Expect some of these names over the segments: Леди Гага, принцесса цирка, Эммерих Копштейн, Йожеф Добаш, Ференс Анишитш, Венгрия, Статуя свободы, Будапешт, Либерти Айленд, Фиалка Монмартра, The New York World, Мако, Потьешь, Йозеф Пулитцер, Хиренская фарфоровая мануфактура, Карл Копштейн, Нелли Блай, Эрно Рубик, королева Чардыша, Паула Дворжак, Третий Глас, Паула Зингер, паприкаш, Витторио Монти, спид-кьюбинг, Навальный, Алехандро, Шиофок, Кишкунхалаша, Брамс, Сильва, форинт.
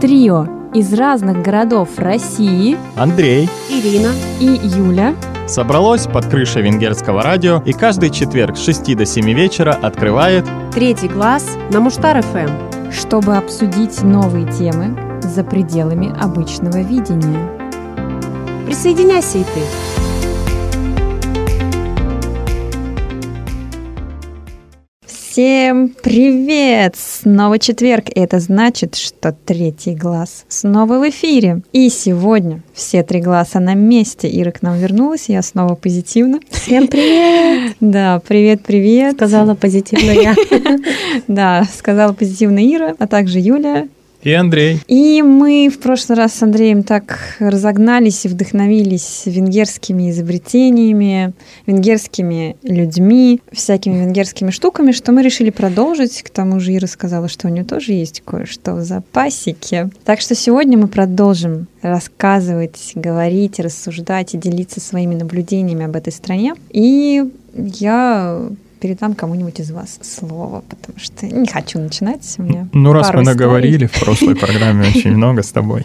Трио из разных городов России Андрей, Ирина и Юля собралось под крышей венгерского радио и каждый четверг с 6 до 7 вечера открывает Третий Глаз на Муштар-ФМ, чтобы обсудить новые темы за пределами обычного видения. Присоединяйся и ты! Всем привет! Снова четверг, и это значит, что Третий Глаз снова в эфире. И сегодня все три глаза на месте. Ира к нам вернулась, я снова позитивно. Всем привет! Да, привет-привет. Сказала позитивно я. Да, сказала позитивно Ира, а также Юля. И Андрей. И мы в прошлый раз с Андреем так разогнались и вдохновились венгерскими изобретениями, венгерскими людьми, всякими венгерскими штуками, что мы решили продолжить. К тому же Ира сказала, что у нее тоже есть кое-что в запасике. Так что сегодня мы продолжим рассказывать, говорить, рассуждать и делиться своими наблюдениями об этой стране. И я передам кому-нибудь из вас слово, потому что не хочу начинать. У меня раз мы наговорили в прошлой программе очень много с тобой.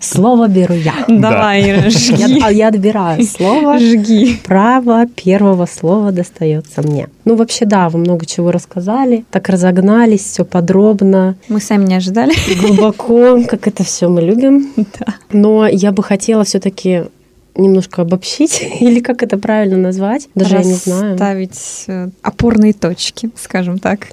Слово беру я. Давай, Ира, жги. Я отбираю слово. Жги. Право первого слова достается мне. Ну, вообще, да, вы много чего рассказали, так разогнались, все подробно. Мы сами не ожидали. Глубоко, как это все мы любим. Да. Но я бы хотела все-таки немножко обобщить, или как это правильно назвать, даже я не знаю. Расставить опорные точки, скажем так.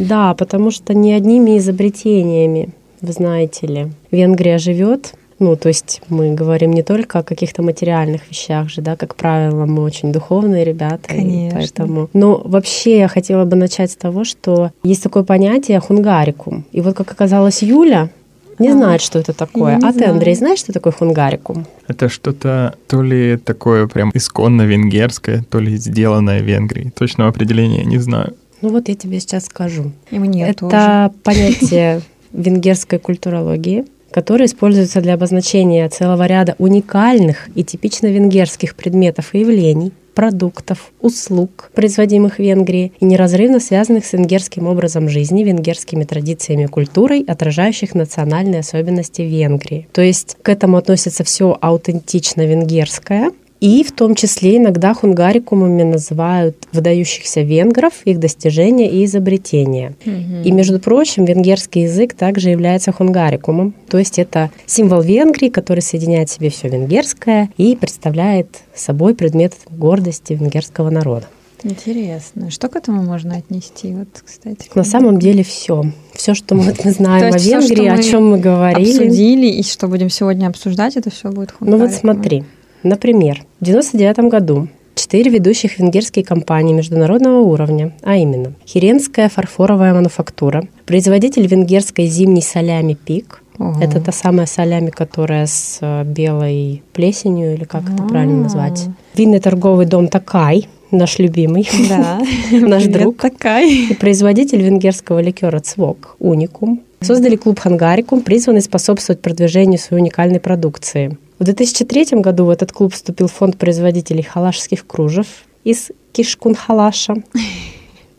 Да, потому что не одними изобретениями, вы знаете ли, Венгрия живет. Ну, то есть мы говорим не только о каких-то материальных вещах же, да, как правило, мы очень духовные ребята. Конечно. Поэтому. Но вообще я хотела бы начать с того, что есть такое понятие хунгарикум. И вот, как оказалось, Юля не знает, что это такое. А ты, Андрей, знаешь, что такое хунгарикум? Это что-то то ли такое прям исконно венгерское, то ли сделанное в Венгрии. Точного определения не знаю. Ну вот я тебе сейчас скажу. И мне это тоже. Понятие венгерской культурологии, которое используется для обозначения целого ряда уникальных и типично венгерских предметов и явлений, продуктов, услуг, производимых в Венгрии и неразрывно связанных с венгерским образом жизни, венгерскими традициями и культурой, отражающих национальные особенности Венгрии. То есть к этому относится все аутентично венгерское, и в том числе иногда хунгарикумами называют выдающихся венгров, их достижения и изобретения. Mm-hmm. И, между прочим, венгерский язык также является хунгарикумом, то есть это символ Венгрии, который соединяет в себе все венгерское и представляет собой предмет гордости венгерского народа. Интересно. Что к этому можно отнести? Вот, кстати, на самом деле все. Все, что мы знаем о Венгрии, о чем мы говорили. Обсудили и что будем сегодня обсуждать, это все будет хунгарикумом. Ну вот смотри. Например, в 1999 году 4 ведущих венгерские компании международного уровня, а именно Хиренская фарфоровая мануфактура, производитель венгерской зимней салями «Пик», это та самая салями, которая с белой плесенью, или как это правильно назвать, винный торговый дом «Такай», наш любимый, да, наш друг Такай, и производитель венгерского ликера «Цвок Уникум», создали клуб «Хунгарикум», призванный способствовать продвижению своей уникальной продукции. В 2003 году в этот клуб вступил фонд производителей халашских кружев из Кишкунхалаша.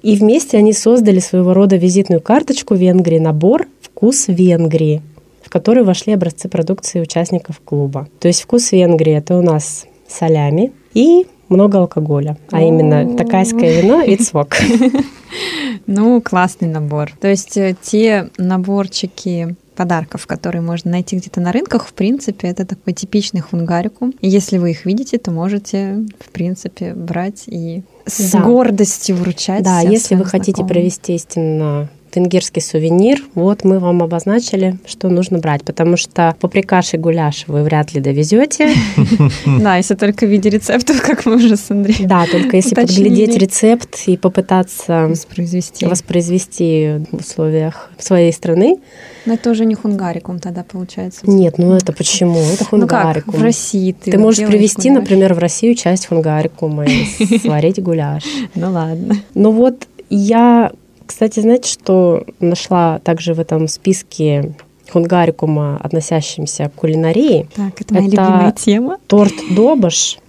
И вместе они создали своего рода визитную карточку Венгрии, набор «Вкус Венгрии», в который вошли образцы продукции участников клуба. То есть «Вкус Венгрии» — это у нас салями и много алкоголя, а именно такайское вино и цвок. Ну, классный набор. То есть те наборчики подарков, которые можно найти где-то на рынках, в принципе, это такой типичный хунгарикум. И если вы их видите, то можете, в принципе, брать и с гордостью вручать. Да, если вы хотите привезти истинно венгерский сувенир, вот мы вам обозначили, что нужно брать, потому что паприкаш и гуляш вы вряд ли довезете. Да, если только в виде рецептов, как мы уже с Андреем. Да, только если подглядеть рецепт и попытаться воспроизвести в условиях своей страны. Но это уже не хунгарикум тогда получается. Нет, ну это почему? Это хунгарикум. Ну как, в России ты можешь привезти, например, в Россию часть хунгарикума и сварить гуляш. Ну ладно. Ну вот я, кстати, знаете, что нашла также в этом списке хунгарикума, относящемся к кулинарии? Так, это моя любимая тема. Торт Добаш.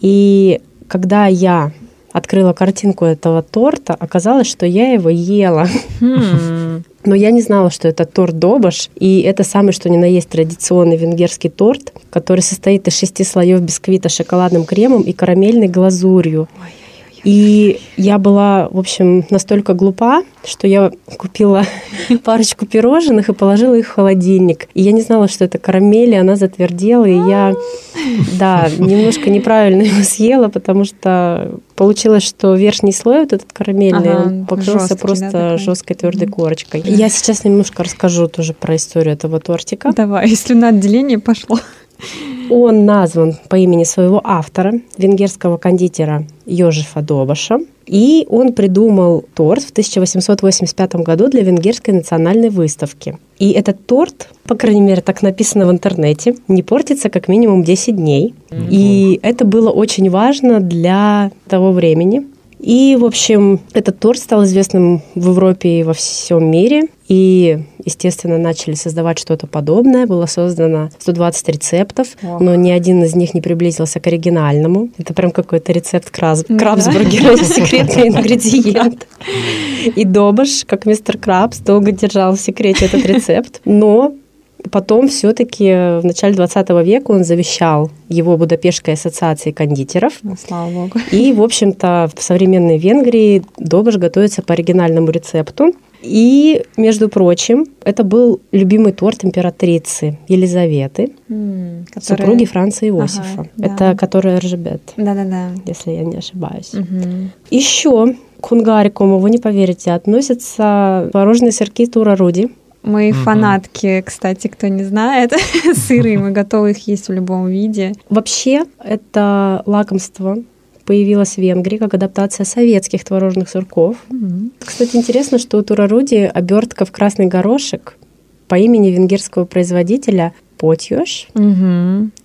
И когда я открыла картинку этого торта, оказалось, что я его ела. Но я не знала, что это торт Добаш, и это самый, что ни на есть, традиционный венгерский торт, который состоит из 6 слоев бисквита с шоколадным кремом и карамельной глазурью. И я была, в общем, настолько глупа, что я купила парочку пирожных и положила их в холодильник. И я не знала, что это карамель, и она затвердела, и я, да, немножко неправильно его съела, потому что получилось, что верхний слой, вот этот карамельный, он покрылся просто жесткой твердой корочкой. И я сейчас немножко расскажу тоже про историю этого тортика. Давай, если на отделение пошло. Он назван по имени своего автора, венгерского кондитера Йожефа Добаша. И он придумал торт в 1885 году для Венгерской национальной выставки. И этот торт, по крайней мере, так написано в интернете, не портится как минимум 10 дней. И это было очень важно для того времени. И, в общем, этот торт стал известным в Европе и во всем мире. И, естественно, начали создавать что-то подобное. Было создано 120 рецептов, но ни один из них не приблизился к оригинальному. Это прям какой-то рецепт Крабсбургера, секретный ингредиент. И Добаш, как мистер Крабс, долго держал в секрете этот рецепт. Но потом все-таки в начале 20 века он завещал его Будапештской ассоциации кондитеров. Ну, слава богу. И, в общем-то, в современной Венгрии Добаш готовится по оригинальному рецепту. И, между прочим, это был любимый торт императрицы Елизаветы, супруги Франца Иосифа. Ага, это да. Которая ржебет, да-да-да, если я не ошибаюсь. Угу. Еще к хунгарикуму, вы не поверите, относятся творожные сырки Туро Руди. Мы фанатки, кстати, кто не знает, сыры, мы готовы их есть в любом виде. Вообще, это лакомство появилась в Венгрии как адаптация советских творожных сырков. Кстати, интересно, что у Туро Руди обертка в красный горошек по имени венгерского производителя Потьешь.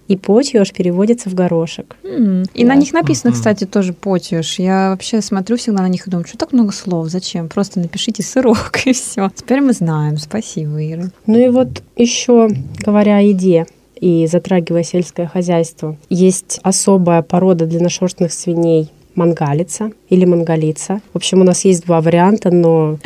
И потьёж переводится в горошек. И да. На них написано, кстати, тоже потьёж. Я вообще смотрю всегда на них и думаю, что так много слов, зачем? Просто напишите сырок и все. Теперь мы знаем. Спасибо, Ира. Ну и вот еще говоря о еде и затрагивая сельское хозяйство, есть особая порода длинношерстных свиней мангалица или мангалица. В общем, у нас есть 2 варианта, но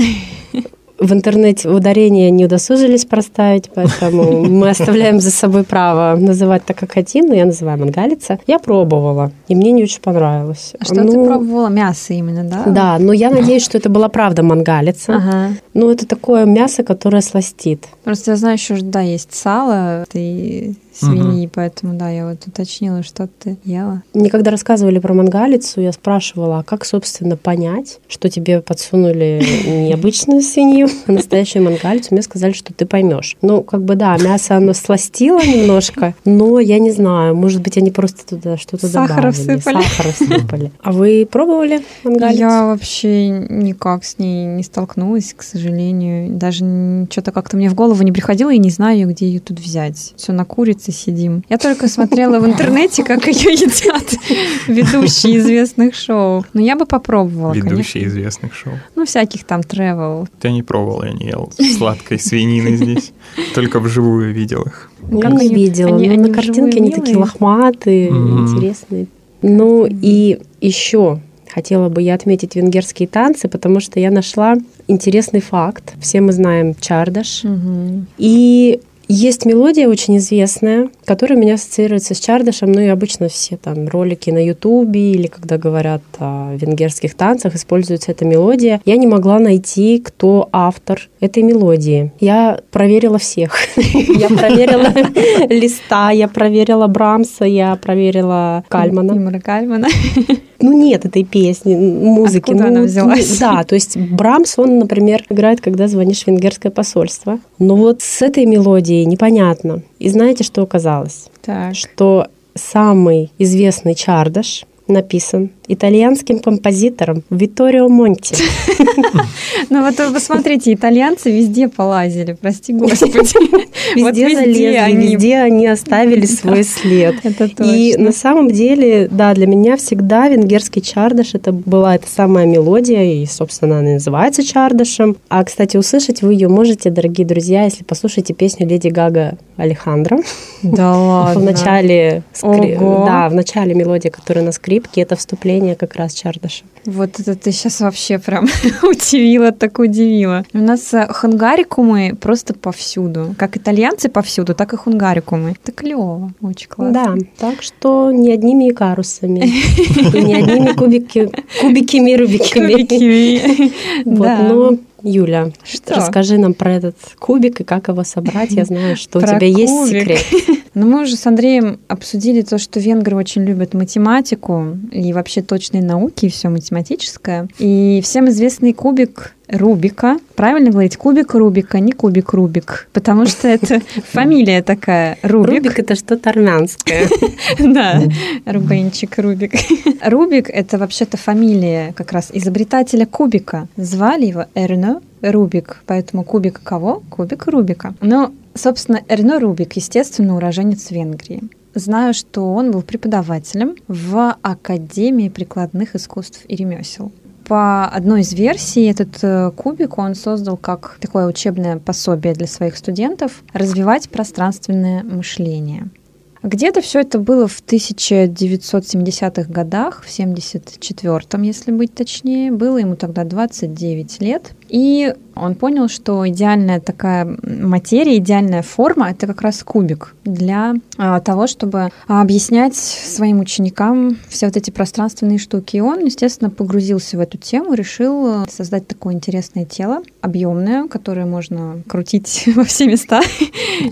в интернете ударения не удосужились проставить, поэтому мы оставляем за собой право называть так, как хотим, но я называю мангалица. Я пробовала, и мне не очень понравилось. А что ты пробовала? Мясо именно, да? Да, но я надеюсь, что это была правда мангалица. Но это такое мясо, которое сластит. Просто я знаю еще, что есть сало, ты свиньи, поэтому, да, я вот уточнила, что ты ела. Мне когда рассказывали про мангалицу, я спрашивала, а как, собственно, понять, что тебе подсунули необычную свинью, а настоящую мангалицу? Мне сказали, что ты поймешь. Ну, как бы, да, мясо, оно сластило немножко, но я не знаю, может быть, они просто туда что-то добавили. Сахар всыпали. А вы пробовали мангалицу? Я вообще никак с ней не столкнулась, к сожалению. Даже что-то как-то мне в голову не приходило, и не знаю, где ее тут взять. Все на курице сидим. Я только смотрела в интернете, как ее едят ведущие известных шоу. Но я бы попробовала. Ведущие известных шоу? Ну, всяких там тревел. Я не пробовала, я не ел сладкой свинины здесь. Только вживую видел их. Я не видела. На картинке они такие лохматые, интересные. Ну, и еще хотела бы я отметить венгерские танцы, потому что я нашла интересный факт. Все мы знаем Чардаш. И есть мелодия очень известная, которая у меня ассоциируется с Чардашем, ну и обычно все там ролики на Ютубе или когда говорят о венгерских танцах, используется эта мелодия. Я не могла найти, кто автор этой мелодии. Я проверила всех. Я проверила Листа, я проверила Брамса, я проверила Кальмана. Имре Кальмана. Ну нет этой песни, музыки. Откуда она взялась? Да, то есть Брамс, он, например, играет, когда звонишь в венгерское посольство. Но вот с этой мелодией непонятно. И знаете, что оказалось? Так. Что самый известный Чардаш написан итальянским композитором Витторио Монти. Ну вот вы посмотрите, итальянцы везде полазили, прости господи. Везде залезли, везде они оставили свой след. И на самом деле, да, для меня всегда венгерский Чардаш, это была эта самая мелодия, и, собственно, она называется Чардашем. А, кстати, услышать вы ее можете, дорогие друзья, если послушаете песню Леди Гага «Алехандро». Да ладно? В начале мелодия, которая на скрипке, это вступление поколение как раз Чардаша. Вот это ты сейчас вообще прям удивила, так удивила. У нас хунгарикумы просто повсюду. Как итальянцы повсюду, так и хунгарикумы. Это клево, очень классно. Да, так что не одними икарусами, и не одними кубиками-рубиками. Вот, но... Юля, что? Расскажи нам про этот кубик и как его собрать. Я знаю, что у тебя есть секрет. Но мы уже с Андреем обсудили то, что венгры очень любят математику и вообще точные науки, и все математическое. И всем известный кубик Рубика. Правильно говорить? Кубик Рубика, не кубик Рубик. Потому что это фамилия такая. Рубик. Рубик — это что-то армянское. Да, Рубенчик Рубик. Рубик — это вообще-то фамилия как раз изобретателя кубика. Звали его Эрно Рубик. Поэтому кубик кого? Кубик Рубика. Но, собственно, Эрно Рубик, естественно, уроженец Венгрии. Знаю, что он был преподавателем в Академии прикладных искусств и ремесел. По одной из версий, этот кубик он создал как такое учебное пособие для своих студентов «Развивать пространственное мышление». Где-то все это было в 1970-х годах, в 1974-м, если быть точнее. Было ему тогда 29 лет. И он понял, что идеальная такая материя, идеальная форма — это как раз кубик для того, чтобы объяснять своим ученикам все вот эти пространственные штуки. И он, естественно, погрузился в эту тему, решил создать такое интересное тело, объемное, которое можно крутить во все места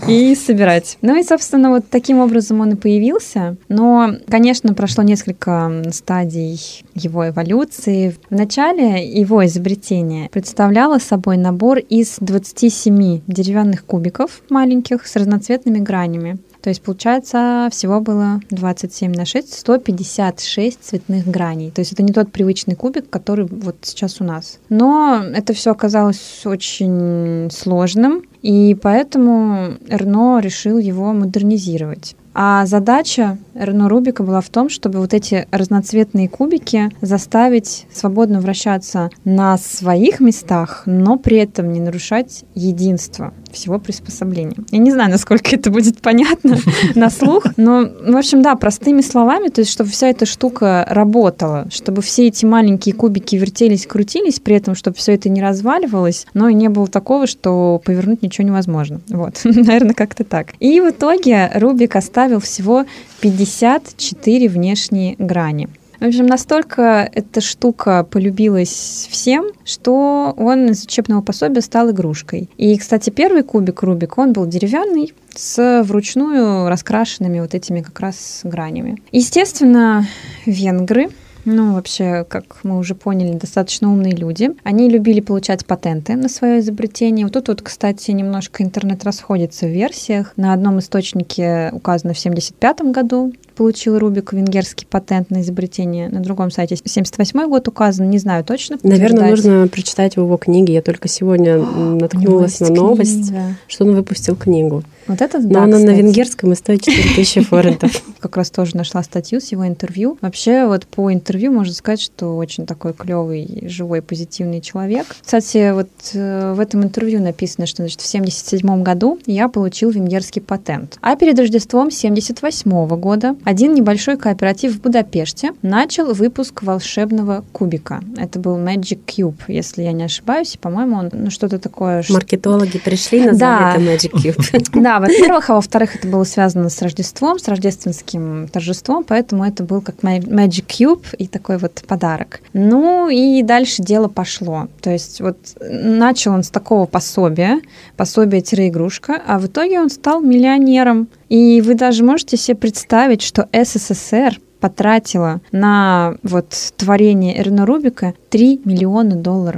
и собирать. Ну и, собственно, вот таким образом он и появился. Но, конечно, прошло несколько стадий его эволюции. Вначале его изобретение представляло собой набор из 27 деревянных кубиков маленьких с разноцветными гранями. То есть, получается, всего было 27/6, 156 цветных граней. То есть это не тот привычный кубик, который вот сейчас у нас. Но это все оказалось очень сложным, и поэтому Эрно решил его модернизировать. А задача Эрно Рубика была в том, чтобы вот эти разноцветные кубики заставить свободно вращаться на своих местах, но при этом не нарушать единство всего приспособления. Я не знаю, насколько это будет понятно на слух, но, в общем, да, простыми словами, то есть чтобы вся эта штука работала, чтобы все эти маленькие кубики вертелись, крутились, при этом чтобы все это не разваливалось, но и не было такого, что повернуть ничего невозможно. Вот, наверное, как-то так. И в итоге Рубик оставил всего 54 внешние грани. В общем, настолько эта штука полюбилась всем, что он из учебного пособия стал игрушкой. И, кстати, первый кубик Рубик, он был деревянный, с вручную раскрашенными вот этими как раз гранями. Естественно, венгры, ну, вообще, как мы уже поняли, достаточно умные люди. Они любили получать патенты на свое изобретение. Вот тут, кстати, немножко интернет расходится в версиях. На одном источнике указано в 1975 году получил Рубик венгерский патент на изобретение. На другом сайте 1978 год указан, не знаю точно. Наверное, нужно прочитать его книги. Я только сегодня наткнулась на новость, что он выпустил книгу. Вот это, но да, она, кстати, на венгерском и стоит 4000 форентов. Как раз тоже нашла статью с его интервью. Вообще, вот по интервью можно сказать, что очень такой клевый, живой, позитивный человек. Кстати, вот в этом интервью написано, что, значит, в 1977 году я получил венгерский патент. А перед Рождеством 1978 года один небольшой кооператив в Будапеште начал выпуск волшебного кубика. Это был Magic Cube, если я не ошибаюсь. По-моему, он что-то такое... Маркетологи пришли, назвали это Magic Cube. Да, во-первых, а во-вторых, это было связано с Рождеством, с рождественским торжеством, поэтому это был как Magic Cube и такой вот подарок. Ну и дальше дело пошло. То есть вот начал он с такого пособия, пособие-игрушка, а в итоге он стал миллионером. И вы даже можете себе представить, что СССР потратила на вот творение Эрно Рубика $3 миллиона. То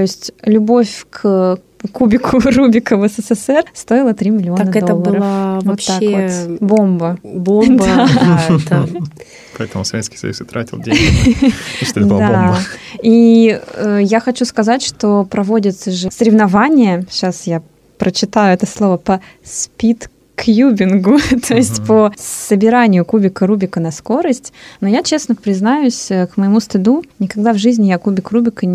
есть любовь к кубику Рубика в СССР стоило $3 миллиона. Так это была вот вообще вот бомба. Бомба, да. Поэтому Советский Союз и тратил деньги, что это была бомба. И я хочу сказать, что проводятся же соревнования, сейчас я прочитаю это слово по спид-кьюбингу, спид-кьюбингу, то есть по собиранию кубика Рубика на скорость. Но я, честно признаюсь, к моему стыду, никогда в жизни я кубик Рубика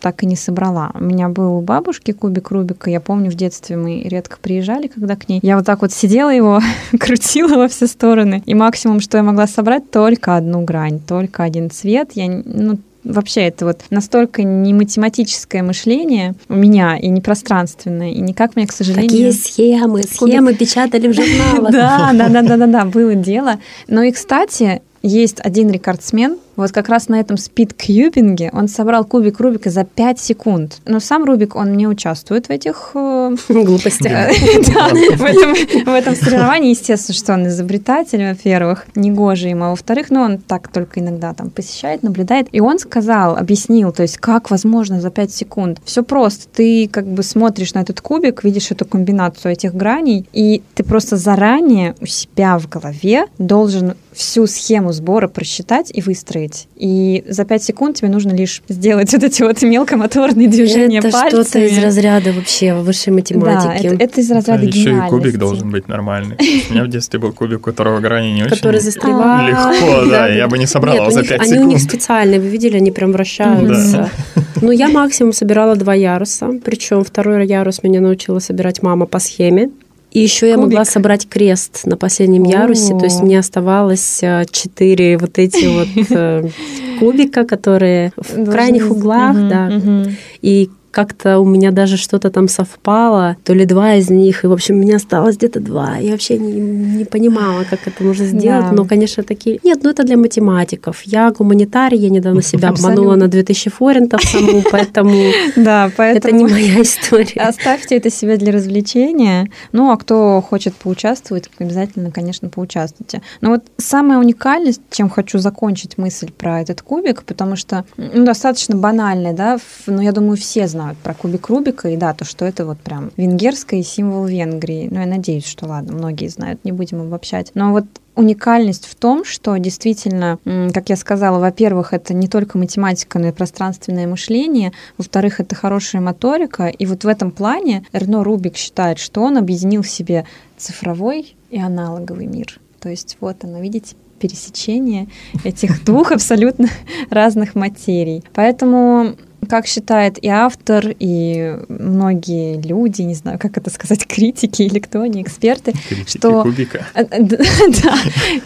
так и не собрала. У меня был у бабушки кубик Рубика, я помню, в детстве мы редко приезжали, когда к ней. Я вот так вот сидела его, крутила во все стороны, и максимум, что я могла собрать, только одну грань, только один цвет. Я, вообще, это вот настолько не математическое мышление у меня, и не пространственное, и никак мне, к сожалению... Какие схемы печатали в журналах. Да, было дело. Ну и, кстати, есть один рекордсмен, вот как раз на этом спид-кьюбинге он собрал кубик Рубика за 5 секунд. Но сам Рубик, он не участвует в этих... глупостях. В этом соревновании, естественно, что он изобретатель, во-первых, негоже ему, а во-вторых, он так только иногда там посещает, наблюдает. И он сказал, объяснил, то есть как возможно за 5 секунд. Все просто. Ты как бы смотришь на этот кубик, видишь эту комбинацию этих граней, и ты просто заранее у себя в голове должен всю схему сбора просчитать и выстроить. И за 5 секунд тебе нужно лишь сделать вот эти вот мелкомоторные движения это пальцами. Это что-то из разряда вообще высшей математики. Да, это из разряда гениальности. Еще и кубик должен быть нормальный. У меня в детстве был кубик, у которого грани не очень... Который застревал. Легко, да, я бы не собрала за 5 секунд. Они у них специальные, вы видели, они прям вращаются. Ну, я максимум собирала 2 яруса, причем второй ярус меня научила собирать мама по схеме. И еще я могла собрать крест на последнем ярусе, то есть мне оставалось 4 вот эти вот кубика, которые в крайних углах, да, и как-то у меня даже что-то там совпало, то ли 2 из них, и, в общем, у меня осталось где-то 2. Я вообще не понимала, как это можно сделать, да. Но, конечно, такие... Нет, это для математиков. Я гуманитарий, я недавно себя обманула на 2000 форинтов саму, поэтому это не моя история. Оставьте это себе для развлечения. А кто хочет поучаствовать, обязательно, конечно, поучаствуйте. Но вот самая уникальность, чем хочу закончить мысль про этот кубик, потому что, достаточно банальный, да, но я думаю, все знают про кубик Рубика и дату, что это вот прям венгерский символ Венгрии. Я надеюсь, что ладно, многие знают, не будем обобщать. Но вот уникальность в том, что действительно, как я сказала, во-первых, это не только математика, но и пространственное мышление, во-вторых, это хорошая моторика, и вот в этом плане Эрно Рубик считает, что он объединил в себе цифровой и аналоговый мир. То есть вот оно, видите, пересечение этих двух абсолютно разных материй. Поэтому... Как считает и автор, и многие люди, не знаю, как это сказать, критики или кто они, эксперты, критики что кубика. Да,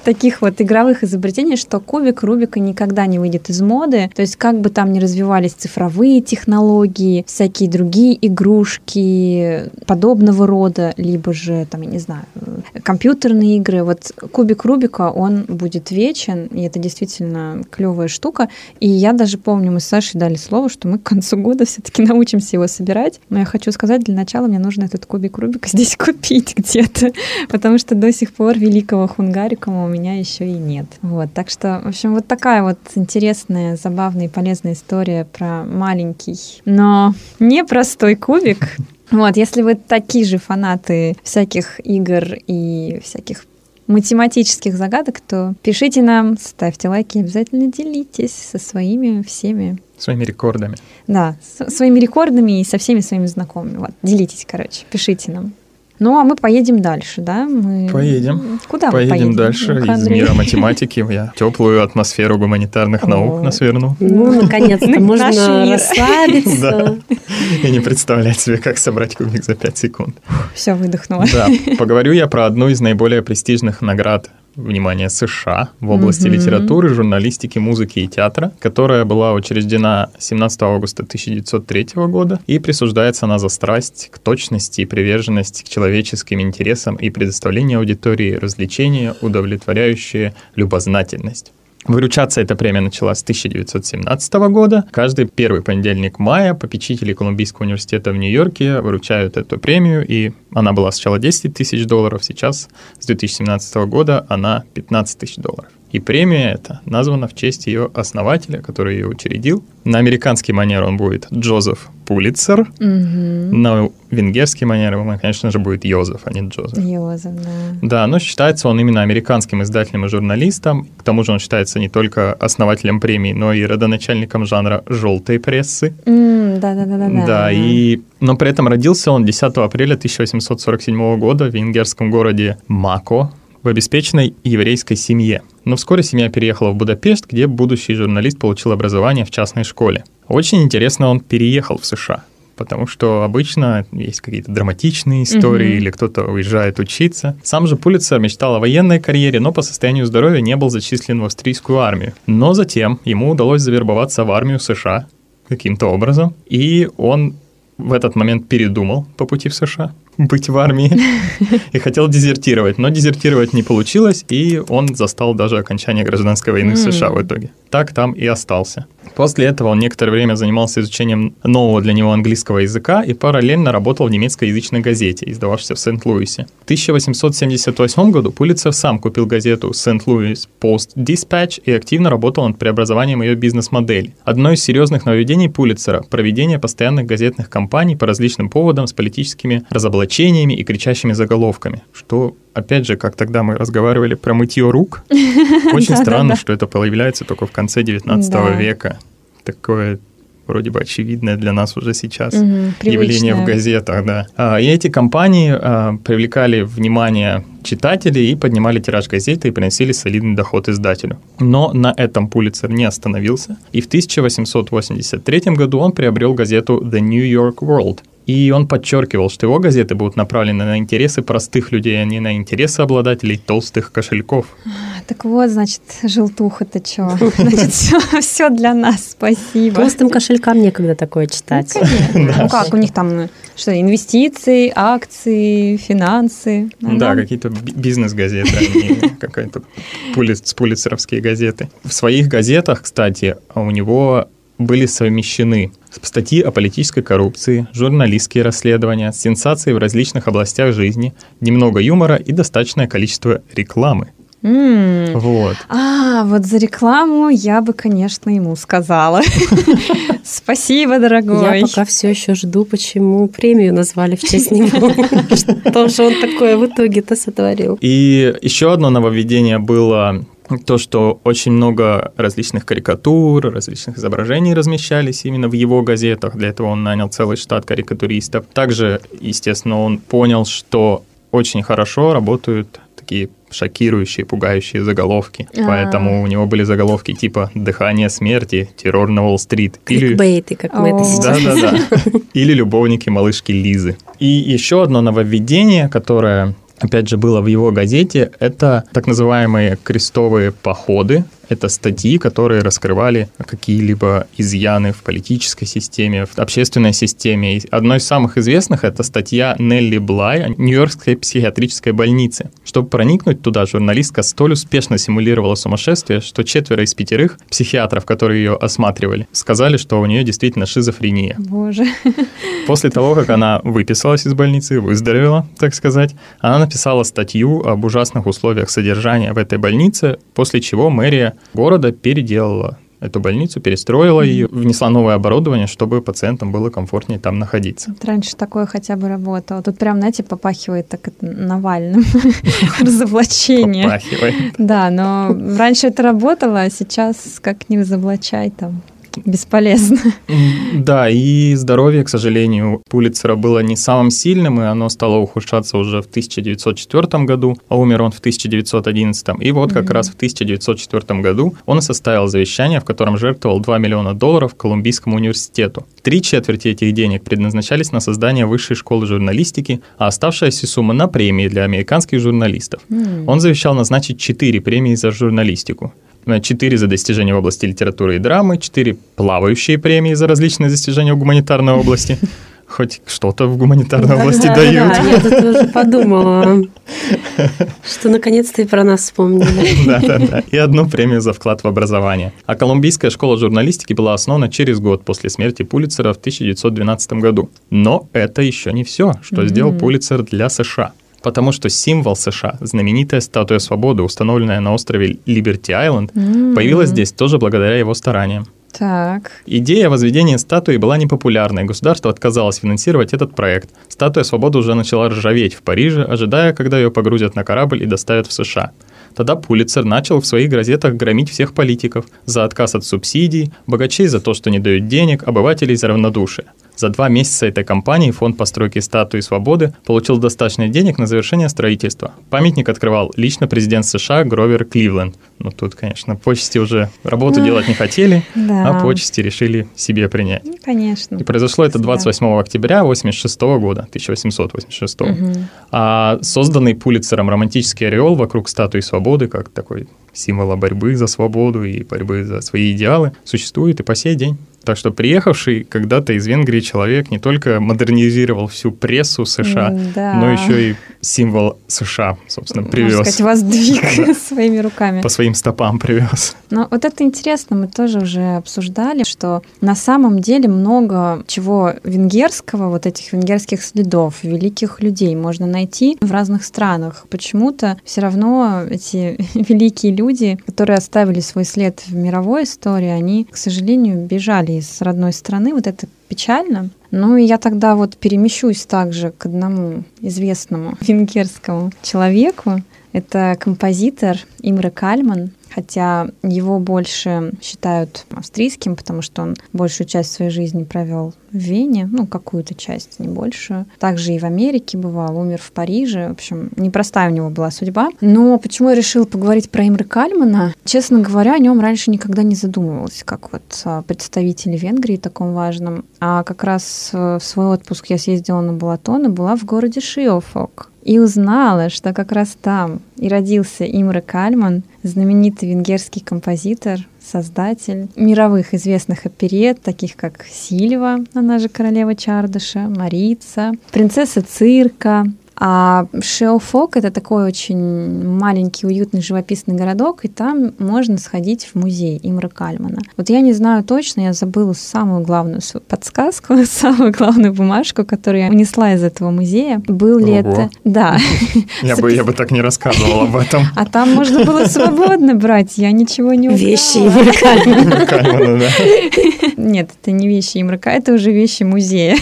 таких вот игровых изобретений, что кубик Рубика никогда не выйдет из моды. То есть как бы там ни развивались цифровые технологии, всякие другие игрушки подобного рода, либо же, там, я не знаю, компьютерные игры. Вот кубик Рубика, он будет вечен, и это действительно клевая штука. И я даже помню, мы с Сашей дали слово, что мы к концу года все-таки научимся его собирать. Но я хочу сказать, для начала мне нужно этот кубик Рубика здесь купить где-то, потому что до сих пор великого хунгарикума у меня еще и нет. Вот, так что, в общем, вот такая вот интересная, забавная и полезная история про маленький, но непростой кубик. Вот, если вы такие же фанаты всяких игр и всяких математических загадок, то пишите нам, ставьте лайки, обязательно делитесь со своими всеми. Своими рекордами. Да, своими рекордами и со всеми своими знакомыми. Вот, делитесь, короче, пишите нам. Ну, а мы поедем дальше, да? Мы... Поедем. Куда поедем? Поедем дальше из мира математики. Я теплую атмосферу гуманитарных наук нас верну. Наконец-то можно расслабиться. И не представлять себе, как собрать кубик за 5 секунд. Все, выдохнула. Да, поговорю я про одну из наиболее престижных наград, внимание, США в области литературы, журналистики, музыки и театра, которая была учреждена 17 августа 1903 года, и присуждается она за страсть к точности и приверженность к человеческим интересам и предоставление аудитории развлечения, удовлетворяющие любознательность. Выручаться эта премия начала с 1917 года. Каждый первый понедельник мая попечители Колумбийского университета в Нью-Йорке выручают эту премию, и она была сначала $10 тысяч, сейчас, с 2017 года, она $15 тысяч. И премия эта названа в честь ее основателя, который ее учредил. На американский манер он будет Йозеф Пулитцер. Угу. На венгерский манер он, конечно же, будет Йозеф, а не Джозеф. Йозеф, да. Да, но считается он именно американским издателем и журналистом. К тому же он считается не только основателем премии, но и родоначальником жанра «желтой прессы». Да, и... Но при этом родился он 10 апреля 1847 года в венгерском городе Мако, в обеспеченной еврейской семье. Но вскоре семья переехала в Будапешт, где будущий журналист получил образование в частной школе. Очень интересно, он переехал в США, потому что обычно есть какие-то драматичные истории, или кто-то уезжает учиться. Сам же Пулитцер мечтал о военной карьере, но по состоянию здоровья не был зачислен в австрийскую армию. Но затем ему удалось завербоваться в армию США каким-то образом, и он в этот момент передумал по пути в США быть в армии и хотел дезертировать, но дезертировать не получилось, и он застал даже окончание гражданской войны в США в итоге. Так там и остался. После этого он некоторое время занимался изучением нового для него английского языка и параллельно работал в немецкоязычной газете, издававшейся в Сент-Луисе. В 1878 году Пулитцер сам купил газету «Сент-Луис пост-диспатч» и активно работал над преобразованием ее бизнес-модели. Одно из серьезных нововведений Пулитцера – проведение постоянных газетных кампаний по различным поводам с политическими разоблачениями и кричащими заголовками, что... Опять же, как тогда мы разговаривали про мытье рук, очень странно, что это появляется только в конце 19 века. Такое вроде бы очевидное для нас уже сейчас явление в газетах. Да. И эти кампании привлекали внимание читателей и поднимали тираж газеты и приносили солидный доход издателю. Но на этом Пулитцер не остановился, и в 1883 году он приобрел газету The New York World. И он подчеркивал, что его газеты будут направлены на интересы простых людей, а не на интересы обладателей толстых кошельков. Так вот, значит, желтуха-то чё? Значит, все для нас, спасибо. Толстым кошелькам некогда такое читать. Ну как, у них там что, инвестиции, акции, финансы? Да, какие-то бизнес-газеты, какие-то пулитцеровские газеты. В своих газетах, кстати, у него были совмещены статьи о политической коррупции, журналистские расследования, сенсации в различных областях жизни, немного юмора и достаточное количество рекламы. Вот. Вот за рекламу я бы, конечно, ему сказала. Спасибо, дорогой. Я пока все еще жду, почему премию назвали в честь него. Что же он такое в итоге-то сотворил? И еще одно нововведение было... То, что очень много различных карикатур, различных изображений размещались именно в его газетах. Для этого он нанял целый штат карикатуристов. Также, естественно, он понял, что очень хорошо работают такие шокирующие, пугающие заголовки. Поэтому у него были заголовки типа «Дыхание смерти», «Террор на Уолл-стрит». Кликбейты, как мы это сейчас называем. Да-да-да. Или «Любовники малышки Лизы». И еще одно нововведение, которое... опять же, было в его газете, это так называемые крестовые походы. Это статьи, которые раскрывали какие-либо изъяны в политической системе, в общественной системе. И одной из самых известных — это статья Нелли Блай о Нью-Йоркской психиатрической больнице. Чтобы проникнуть туда, журналистка столь успешно симулировала сумасшествие, что 4 из 5 психиатров, которые ее осматривали, сказали, что у нее действительно шизофрения. Боже. После того, как она выписалась из больницы, выздоровела, так сказать, она написала статью об ужасных условиях содержания в этой больнице, после чего мэрия города переделала эту больницу, перестроила ее, внесла новое оборудование, чтобы пациентам было комфортнее там находиться. Вот раньше такое хотя бы работало. Тут прям, знаете, попахивает так Навальным разоблачение. Попахивает. Да, но раньше это работало, а сейчас как не разоблачай там. Бесполезно. Да, и здоровье, к сожалению, Пулитцера было не самым сильным, и оно стало ухудшаться уже в 1904 году, а умер он в 1911. И вот как раз в 1904 году он составил завещание, в котором жертвовал $2 миллиона Колумбийскому университету. 3/4 этих денег предназначались на создание высшей школы журналистики, а оставшаяся сумма на премии для американских журналистов. Он завещал назначить 4 премии за журналистику. 4 за достижения в области литературы и драмы, 4 плавающие премии за различные достижения в гуманитарной области. Хоть что-то в гуманитарной области дают. Да, я тут уже подумала, что наконец-то и про нас вспомнили. Да-да-да. И 1 премию за вклад в образование. А Колумбийская школа журналистики была основана через год после смерти Пулитцера в 1912 году. Но это еще не все, что сделал Пулитцер для США. потому что символ США, знаменитая Статуя свободы, установленная на острове Либерти Айленд, появилась здесь тоже благодаря его стараниям. Так. Идея возведения статуи была непопулярной, государство отказалось финансировать этот проект. Статуя свободы уже начала ржаветь в Париже, ожидая, когда ее погрузят на корабль и доставят в США. Тогда Пулитцер начал в своих газетах громить всех политиков за отказ от субсидий, богачей за то, что не дают денег, обывателей за равнодушие. За 2 месяца этой кампании фонд постройки Статуи Свободы получил достаточно денег на завершение строительства. Памятник открывал лично президент США Гровер Кливленд. Ну тут, конечно, почести уже работу делать не хотели, а почести решили себе принять. Конечно. И произошло это 28 октября 1886 года, 1886. А созданный Пулитцером романтический ореол вокруг Статуи Свободы, как такой символ борьбы за свободу и борьбы за свои идеалы, существует и по сей день. Так что приехавший когда-то из Венгрии человек не только модернизировал всю прессу США, но еще и символ США, собственно, привез. Можно сказать, воздвиг своими руками. По своим стопам привез. Но вот это интересно, мы тоже уже обсуждали, что на самом деле много чего венгерского, вот этих венгерских следов, великих людей можно найти в разных странах. Почему-то все равно эти великие люди, которые оставили свой след в мировой истории, они, к сожалению, бежали из родной страны, вот это печально. Ну, и я тогда вот перемещусь также к одному известному венгерскому человеку. Это композитор Имре Кальман, хотя его больше считают австрийским, потому что он большую часть своей жизни провел в Вене, ну, какую-то часть, не большую. Также и в Америке бывал, умер в Париже. В общем, непростая у него была судьба. Но почему я решила поговорить про Имре Кальмана? Честно говоря, о нем раньше никогда не задумывалась, как вот представители Венгрии таком важном. А как раз в свой отпуск я съездила на Балатон и была в городе Шиофок. И узнала, что как раз там и родился Имре Кальман, знаменитый венгерский композитор, создатель мировых известных оперет, таких как Сильва, она же королева Чардыша, Марица, принцесса цирка. А Шиофок — это такой очень маленький, уютный, живописный городок, и там можно сходить в музей Имре Кальмана. Вот я не знаю точно, я забыла самую главную свою подсказку, самую главную бумажку, которую я унесла из этого музея. Был ли это... Да. Я бы так не рассказывала об этом. А там можно было свободно брать, я ничего не узнала. Вещи Имре Кальмана, да. Нет, это не вещи Имре Кальмана, это уже вещи музея.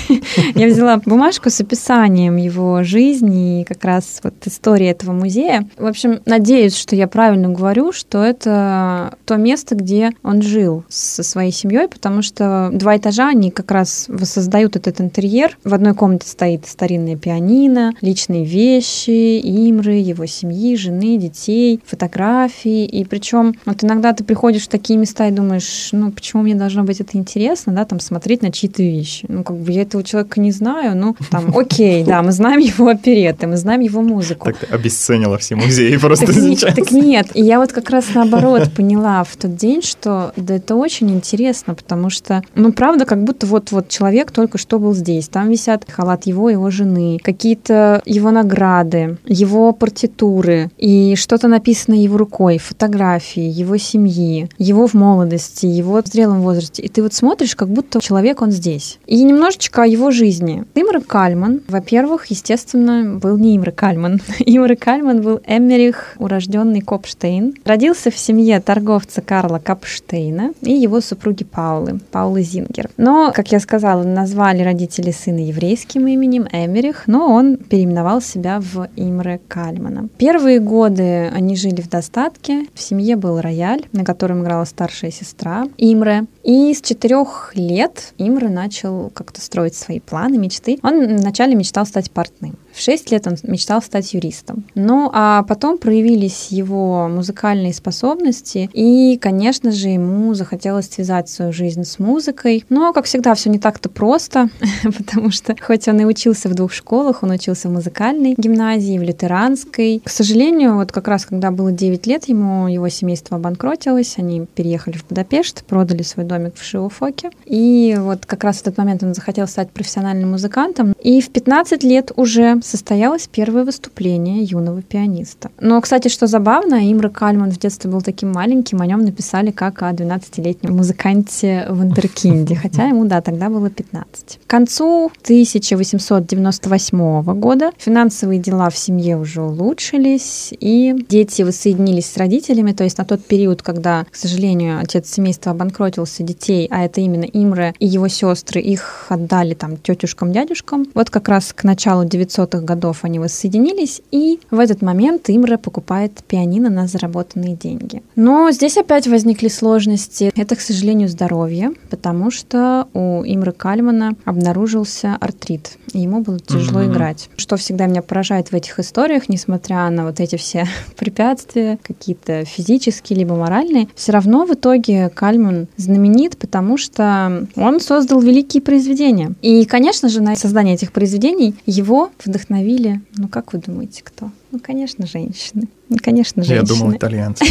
Я взяла бумажку с описанием его жизни, и как раз вот история этого музея. В общем, надеюсь, что я правильно говорю, что это то место, где он жил со своей семьей, потому что 2 этажа, они как раз воссоздают этот интерьер. В одной комнате стоит старинное пианино, личные вещи Имры, его семьи, жены, детей, фотографии. И причем вот иногда ты приходишь в такие места и думаешь, ну почему мне должно быть это интересно, да, там смотреть на чьи-то вещи. Ну как бы я этого человека не знаю, ну там окей, да, мы знаем его оперетты, мы знаем его музыку. Так ты обесценила все музеи просто сейчас. Так нет, и я вот как раз наоборот поняла в тот день, что да это очень интересно, потому что, ну правда, как будто вот человек только что был здесь, там висят халат его жены, какие-то его награды, его партитуры, и что-то написано его рукой, фотографии его семьи, его в молодости, его в зрелом возрасте, и ты вот смотришь, как будто человек он здесь. И немножечко о его жизни. Имре Кальман, во-первых, естественно, был не Имре Кальман. Имре Кальман был Эммерих, урожденный Копштейн. Родился в семье торговца Карла Копштейна и его супруги Паулы Зингер. Но, как я сказала, назвали родители сына еврейским именем Эммерих, но он переименовал себя в Имре Кальмана. Первые годы они жили в достатке. В семье был рояль, на котором играла старшая сестра Имре. И с 4 лет Имре начал как-то строить свои планы, мечты. Он вначале мечтал стать портным. В 6 лет он мечтал стать юристом. Ну, а потом проявились его музыкальные способности, и, конечно же, ему захотелось связать свою жизнь с музыкой. Но, как всегда, все не так-то просто, потому что, хоть он и учился в 2 школах, он учился в музыкальной гимназии, в лютеранской. К сожалению, вот как раз, когда было 9 лет, его семейство обанкротилось, они переехали в Будапешт, продали свой дом домик в Шиофоке. И вот как раз в этот момент он захотел стать профессиональным музыкантом. И в 15 лет уже состоялось первое выступление юного пианиста. Но, кстати, что забавно, Имре Кальман в детстве был таким маленьким, о нем написали как о 12-летнем музыканте в Вундеркинде, хотя ему, да, тогда было 15. К концу 1898 года финансовые дела в семье уже улучшились, и дети воссоединились с родителями, то есть на тот период, когда, к сожалению, отец семейства обанкротился, детей, а это именно Имре и его сестры, их отдали там тетюшкам, дядюшкам. Вот как раз к началу 900-х годов они воссоединились, и в этот момент Имре покупает пианино на заработанные деньги. Но здесь опять возникли сложности. Это, к сожалению, здоровье, потому что у Имре Кальмана обнаружился артрит. Ему было тяжело играть. Что всегда меня поражает в этих историях, несмотря на вот эти все препятствия, какие-то физические либо моральные, все равно в итоге Кальман знаменит, потому что он создал великие произведения. И, конечно же, на создание этих произведений его вдохновили, ну как вы думаете, кто? Ну, конечно, женщины. Конечно, женщины. Я думал, итальянцы.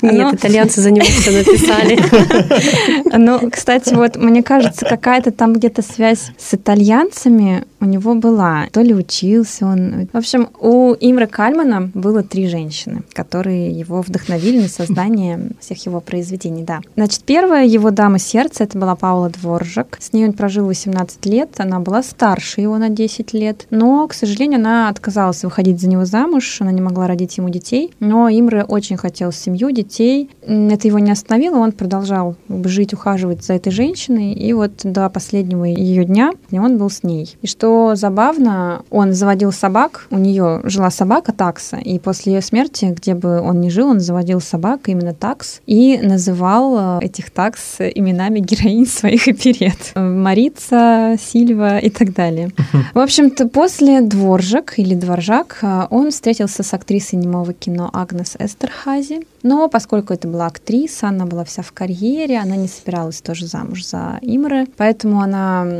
Нет, итальянцы за него все написали. Ну, кстати, вот мне кажется, какая-то там где-то связь с итальянцами у него была. То ли учился он. В общем, у Имре Кальмана было 3 женщины, которые его вдохновили на создание всех его произведений, да. Значит, первая его дама сердца, это была Паула Дворжак. С ней он прожил 18 лет, она была старше его на 10 лет, но, к сожалению, она отказалась выходить за него замуж, она не могла родить ему детей, но Имре очень хотел семью, детей. Это его не остановило, он продолжал жить, ухаживать за этой женщиной, и вот до последнего ее дня он был с ней. И что забавно, он заводил собак, у нее жила собака Такса, и после ее смерти, где бы он ни жил, он заводил собак, именно Такс, и называл этих Такс именами героинь своих оперет. Марица, Сильва и так далее. В общем-то, после Дворжак или Дворжак он встретился с актрисой немого кино Агнес Эстерхази, но поскольку это была актриса, она была вся в карьере, она не собиралась тоже замуж за Имре, поэтому она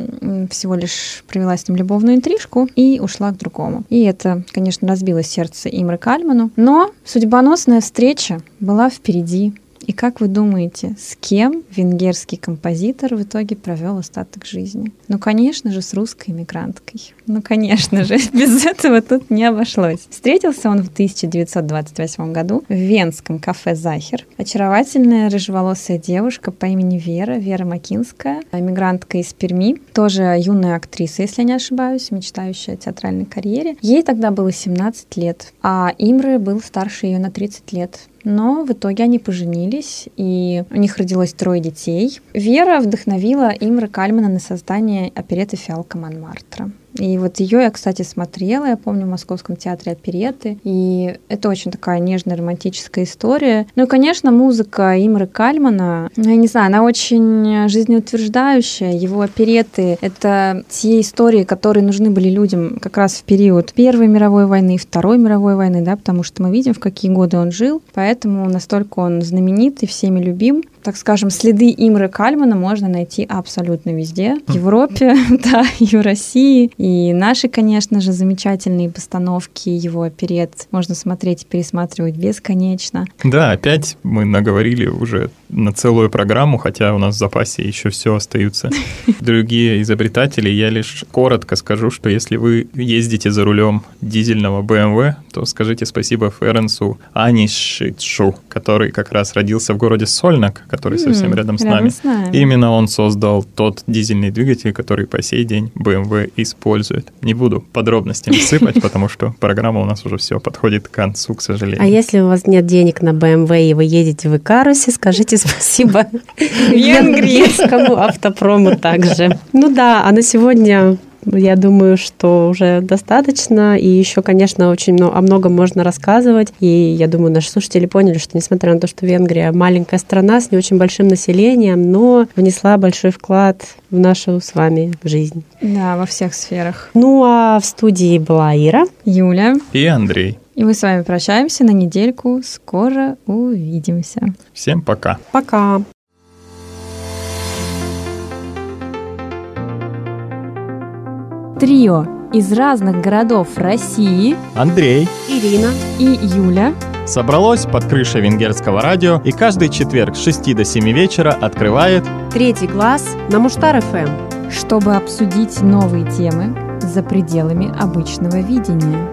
всего лишь провела с ним любовную интрижку и ушла к другому. И это, конечно, разбило сердце Имре Кальману, но судьбоносная встреча была впереди. И как вы думаете, с кем венгерский композитор в итоге провел остаток жизни? Ну, конечно же, с русской эмигранткой. Ну, конечно же, без этого тут не обошлось. Встретился он в 1928 году в венском кафе «Захер». Очаровательная рыжеволосая девушка по имени Вера, Вера Макинская, эмигрантка из Перми, тоже юная актриса, если я не ошибаюсь, мечтающая о театральной карьере. Ей тогда было 17 лет, а Имре был старше ее на 30 лет. Но в итоге они поженились, и у них родилось 3 детей. Вера вдохновила Имре Кальмана на создание оперетты «Фиалка Монмартра». И вот ее я, кстати, смотрела, я помню, в Московском театре оперетты. И это очень такая нежная, романтическая история. Ну и, конечно, музыка Имры Кальмана, ну, я не знаю, она очень жизнеутверждающая. Его оперетты — это те истории, которые нужны были людям как раз в период Первой мировой войны и Второй мировой войны, да, потому что мы видим, в какие годы он жил. Поэтому настолько он знаменит и всеми любим. Так скажем, следы Имры Кальмана можно найти абсолютно везде. В Европе, да, и в России. И наши, конечно же, замечательные постановки его оперет можно смотреть и пересматривать бесконечно. Да, опять мы наговорили уже на целую программу, хотя у нас в запасе еще все остаются другие изобретатели. Я лишь коротко скажу, что если вы ездите за рулем дизельного BMW, то скажите спасибо Ференсу Анишитшу, который как раз родился в городе Сольнак, который совсем рядом с нами. Именно он создал тот дизельный двигатель, который по сей день BMW использует. Не буду подробностями сыпать, потому что программа у нас уже все подходит к концу, к сожалению. А если у вас нет денег на BMW и вы едете в Икарусе, скажите спасибо венгерскому автопрому также. Ну да, а на сегодня... Я думаю, что уже достаточно. И еще, конечно, очень о многом можно рассказывать. И я думаю, наши слушатели поняли, что несмотря на то, что Венгрия маленькая страна с не очень большим населением, но внесла большой вклад в нашу с вами жизнь. Да, во всех сферах. Ну а в студии была Ира, Юля и Андрей. И мы с вами прощаемся на недельку. Скоро увидимся. Всем пока. Пока. Трио из разных городов России Андрей, Ирина и Юля собралось под крышей венгерского радио и каждый четверг с 6 до 7 вечера открывает «Третий глаз» на Муштар-ФМ, чтобы обсудить новые темы за пределами обычного видения.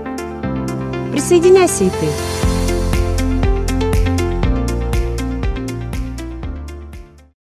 Присоединяйся и ты!